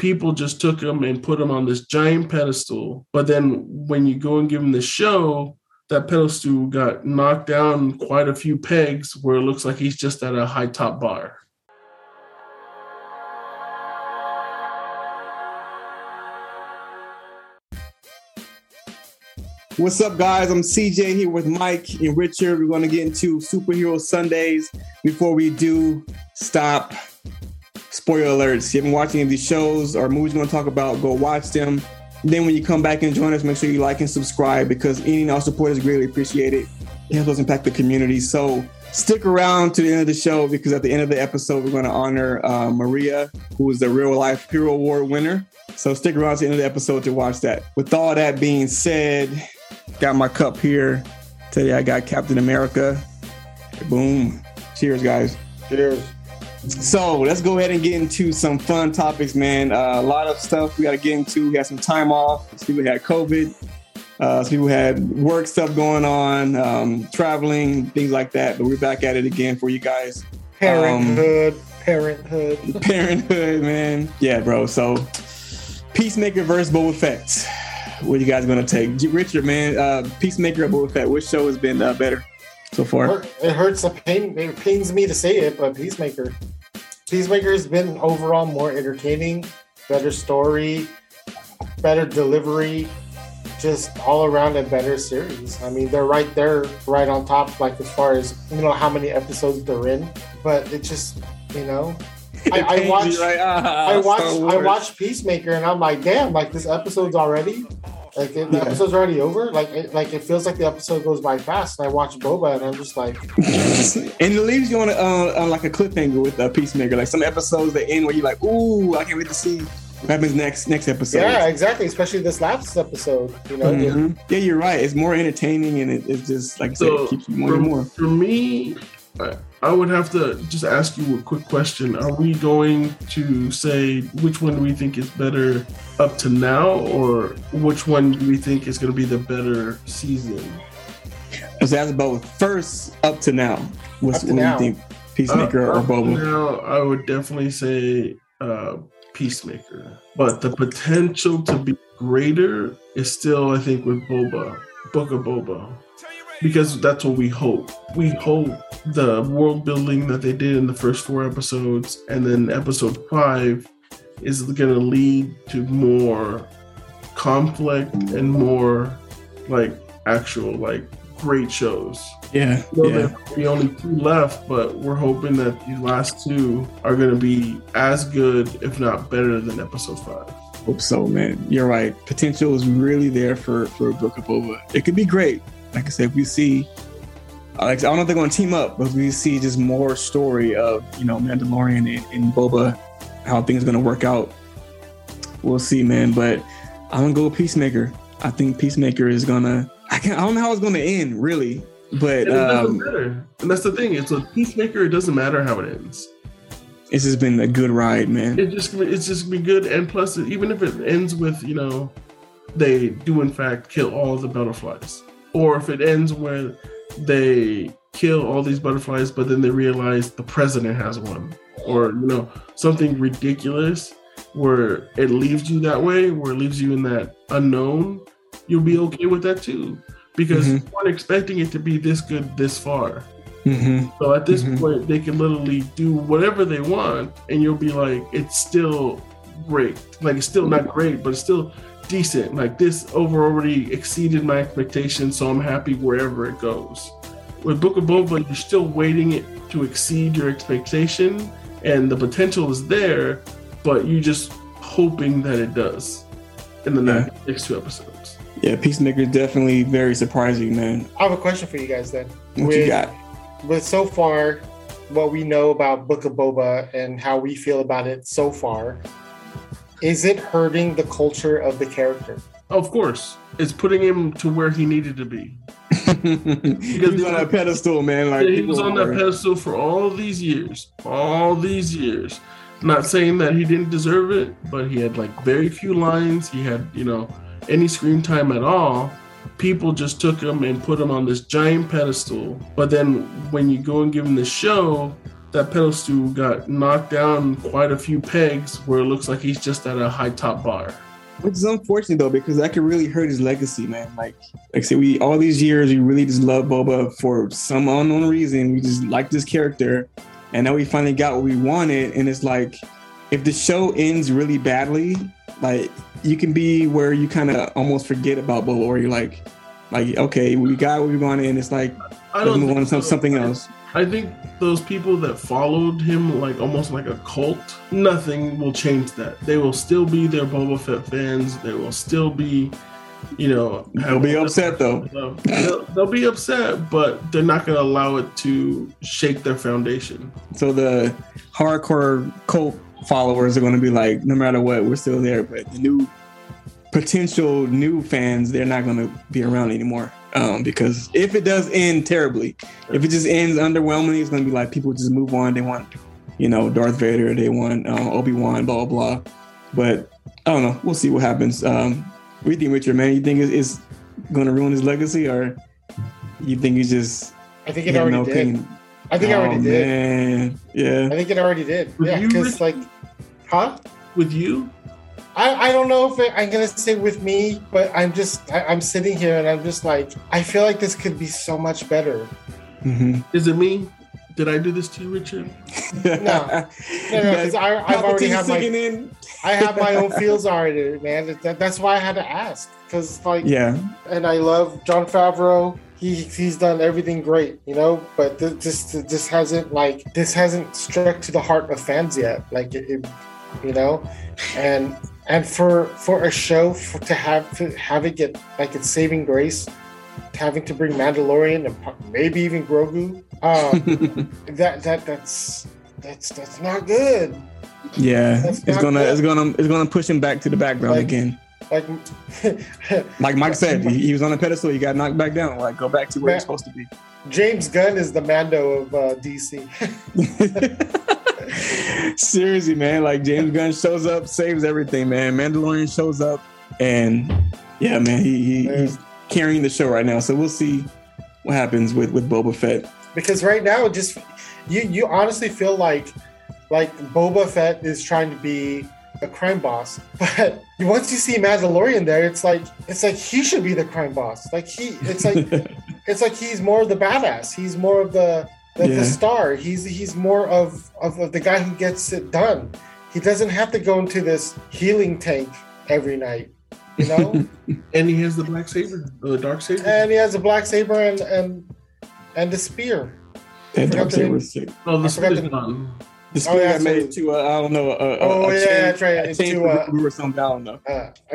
people just took him and put him on this giant pedestal. But then when you go and give him the show, that pedestal got knocked down quite a few pegs where it looks like he's just at a high top bar. What's up, guys? I'm CJ here with Mike and Richard. We're going to get into Superhero Sundays. Before we do, stop. Spoiler alerts. If you haven't watched any of these shows or movies you want to talk about, go watch them. And then when you come back and join us, make sure you like and subscribe because any and all support is greatly appreciated. It helps us impact the community. So stick around to the end of the show because at the end of the episode, we're going to honor Maria, who is the Real Life Hero Award winner. So stick around to the end of the episode to watch that. With all that being said... Got my cup here. Today I got Captain America. Boom. Cheers, guys. Cheers. So let's go ahead and get into some fun topics, man. A lot of stuff we got to get into. We had some time off. Some people had COVID. Some people had work stuff going on, traveling, things like that. But we're back at it again for you guys. Parenthood. Parenthood, man. Yeah, bro. So Peacemaker versus Boba Fett. What are you guys going to take? Richard, man, Peacemaker or Boba Fett? Which show has been better so far? It hurts. It pains me to say it, but Peacemaker. Peacemaker has been overall more entertaining, better story, better delivery, just all around a better series. I mean, they're right there, right on top, like as far as, you know, how many episodes they're in. But it just, you know... I watched Peacemaker and I'm like, damn, like this episode's already episode's already over. It feels like the episode goes by fast. And I watch Boba and I'm just like, and it leaves you on like a cliffhanger with Peacemaker. Like some episodes that end where you're like, ooh, I can't wait to see what happens next episode. Yeah, exactly. Especially this last episode. You know. Mm-hmm. Yeah, you're right. It's more entertaining and it's just like I said, it keeps you wanting more. For me. I would have to just ask you a quick question. Are we going to say which one do we think is better up to now, or which one do we think is going to be the better season? So that's both. First, up to now. What do you think? Peacemaker or Boba? Now, I would definitely say Peacemaker. But the potential to be greater is still, I think, with Boba. Book of Boba. Because that's what we hope. We hope the world building that they did in the first 4 episodes and then episode 5 is going to lead to more conflict and more like actual like great shows. Yeah. There'll be only 2 left, but we're hoping that the last 2 are going to be as good, if not better than episode 5. Hope so, man. You're right. Potential is really there for Book of Boba. It could be great. Like I said, if we see, I don't know if they're going to team up, but if we see just more story of, you know, Mandalorian and Boba, how things are going to work out, we'll see, man. But I'm going to go with Peacemaker. I think Peacemaker is going to, I don't know how it's going to end, really. But it doesn't matter. And that's the thing. It's a Peacemaker. It doesn't matter how it ends. It's just been a good ride, man. It's just been good. And plus, even if it ends with, you know, they do, in fact, kill all the butterflies. Or if it ends where they kill all these butterflies, but then they realize the president has one, or, you know, something ridiculous where it leaves you that way, where it leaves you in that unknown, you'll be okay with that too. Because you weren't expecting it to be this good this far. Mm-hmm. So at this point, they can literally do whatever they want, and you'll be like, it's still great. Like, it's still not great, but it's still... decent. Like, this already exceeded my expectations, so I'm happy wherever it goes. With Book of Boba, you're still waiting it to exceed your expectation, and the potential is there, but you're just hoping that it does in the next 2 episodes. Yeah, Peacemaker is definitely very surprising, man. I have a question for you guys then. What you got? With so far, what we know about Book of Boba and how we feel about it so far, is it hurting the culture of the character? Of course. It's putting him to where he needed to be. Because he's on that pedestal, man. Like, he was on that pedestal for all these years. Not saying that he didn't deserve it, but he had like very few lines. He had, you know, any screen time at all. People just took him and put him on this giant pedestal. But then when you go and give him the show, that pedestal got knocked down quite a few pegs where it looks like he's just at a high top bar. Which is unfortunate, though, because that could really hurt his legacy, man. Like I said, we all these years, we really just loved Boba for some unknown reason. We just liked this character. And now we finally got what we wanted. And it's like, if the show ends really badly, like, you can be where you kind of almost forget about Boba, or you're like, okay, we got what we wanted. And it's like, let's move on to something else. I think those people that followed him, like almost like a cult, nothing will change that. They will still be their Boba Fett fans. They will still be, they'll be upset though. They'll be upset, but they're not going to allow it to shake their foundation. So the hardcore cult followers are going to be like, no matter what, we're still there. But the new potential new fans, they're not going to be around anymore. Because if it does end terribly, if it just ends underwhelmingly, it's going to be like people just move on. They want, Darth Vader. They want Obi-Wan, blah, blah, blah. But I don't know. We'll see what happens. What do you think, Richard, man? You think it's going to ruin his legacy, or you think he's just... I think it already did. I think it already did. Man. Yeah. I think it already did. Yeah, because With you? I don't know if I'm going to say with me, but I'm sitting here and I'm just like, I feel like this could be so much better. Mm-hmm. Is it me? Did I do this to you, Richard? No. Because I've already had I have my own feels already, man. That's why I had to ask. Because, and I love John Favreau. He's done everything great, but this hasn't struck to the heart of fans yet. Like it And for a show to have it get like its saving grace, having to bring Mandalorian and maybe even Grogu, that's not good. Yeah, it's gonna push him back to the background again. Like Mike said, he was on a pedestal. He got knocked back down. Like go back to where he's supposed to be. James Gunn is the Mando of DC. Seriously, man, like James Gunn shows up, saves everything, man. Mandalorian shows up, and yeah, man, he's carrying the show right now. So we'll see what happens with Boba Fett. Because right now, just you honestly feel like Boba Fett is trying to be a crime boss, but once you see Mandalorian there, it's like he should be the crime boss. Like he's more of the badass. He's more of the star. He's more of the guy who gets it done. He doesn't have to go into this healing tank every night, And he has the black saber, the dark saber. And he has a black saber and the spear. And dark saber is sick. Oh, the spear's gone. The spear made to a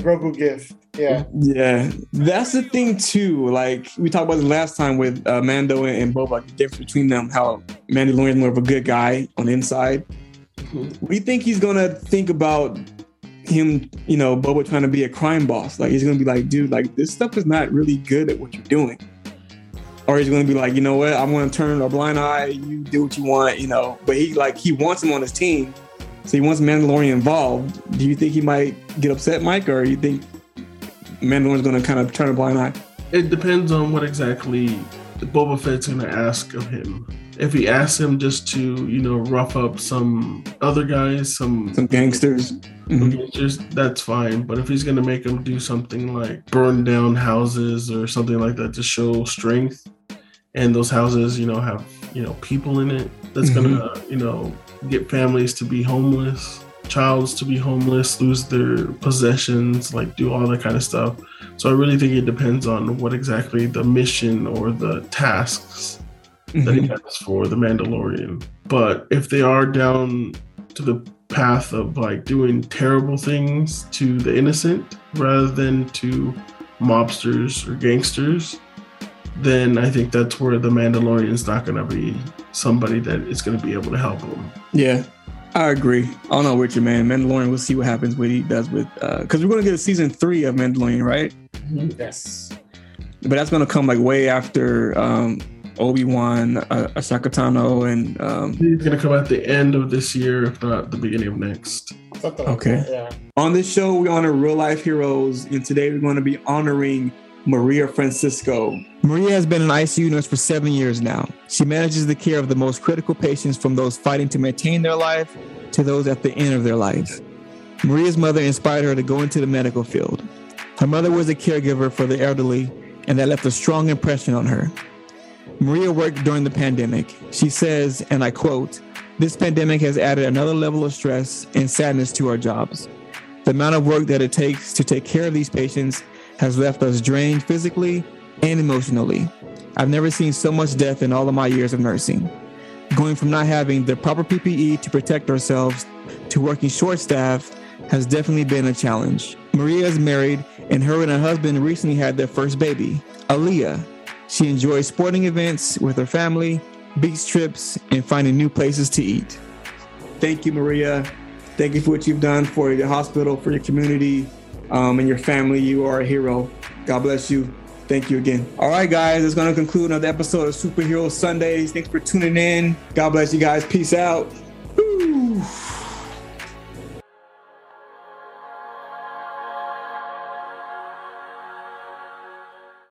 Grogu gift. Yeah. That's the thing too. Like we talked about this last time with Mando and Boba, the difference between them. How Mandalorian's more of a good guy on the inside. Mm-hmm. We think he's gonna think about him. Boba trying to be a crime boss. Like he's gonna be like, dude, like this stuff is not really good at what you're doing. Or he's gonna be like, you know what? I'm gonna turn a blind eye. You do what you want, . But he wants him on his team, so he wants Mandalorian involved. Do you think he might get upset, Mike, or you think Mandalorian's gonna kind of turn a blind eye? It depends on what exactly Boba Fett's gonna ask of him. If he asks him just to, rough up some other guys, some gangsters. Mm-hmm. That's fine, but if he's gonna make him do something like burn down houses or something like that to show strength, and those houses, have, people in it, that's gonna, get families to be homeless, childs to be homeless, lose their possessions, like do all that kind of stuff. So I really think it depends on what exactly the mission or the tasks that he has for the Mandalorian. But if they are down to the path of like doing terrible things to the innocent rather than to mobsters or gangsters, then I think that's where the Mandalorian's not going to be somebody that is going to be able to help him. Yeah, I agree. I don't know, Richard, man. Mandalorian, we'll see what happens, what he does with... Because we're going to get a season 3 of Mandalorian, right? Yes. But that's going to come like way after... Obi-Wan, Ashaka Tano, and... He's going to come at the end of this year, if not at the beginning of next. Okay. On this show, we honor real-life heroes, and today we're going to be honoring Maria Francisco. Maria has been an ICU nurse for 7 years now. She manages the care of the most critical patients, from those fighting to maintain their life to those at the end of their life. Maria's mother inspired her to go into the medical field. Her mother was a caregiver for the elderly, and that left a strong impression on her. Maria worked during the pandemic. She says, and I quote, "This pandemic has added another level of stress and sadness to our jobs. The amount of work that it takes to take care of these patients has left us drained physically and emotionally. I've never seen so much death in all of my years of nursing. Going from not having the proper PPE to protect ourselves to working short-staffed has definitely been a challenge." Maria is married, and her husband recently had their first baby, Aaliyah. She enjoys sporting events with her family, beach trips, and finding new places to eat. Thank you, Maria. Thank you for what you've done for your hospital, for your community, and your family. You are a hero. God bless you. Thank you again. All right, guys, it's going to conclude another episode of Superhero Sundays. Thanks for tuning in. God bless you guys. Peace out.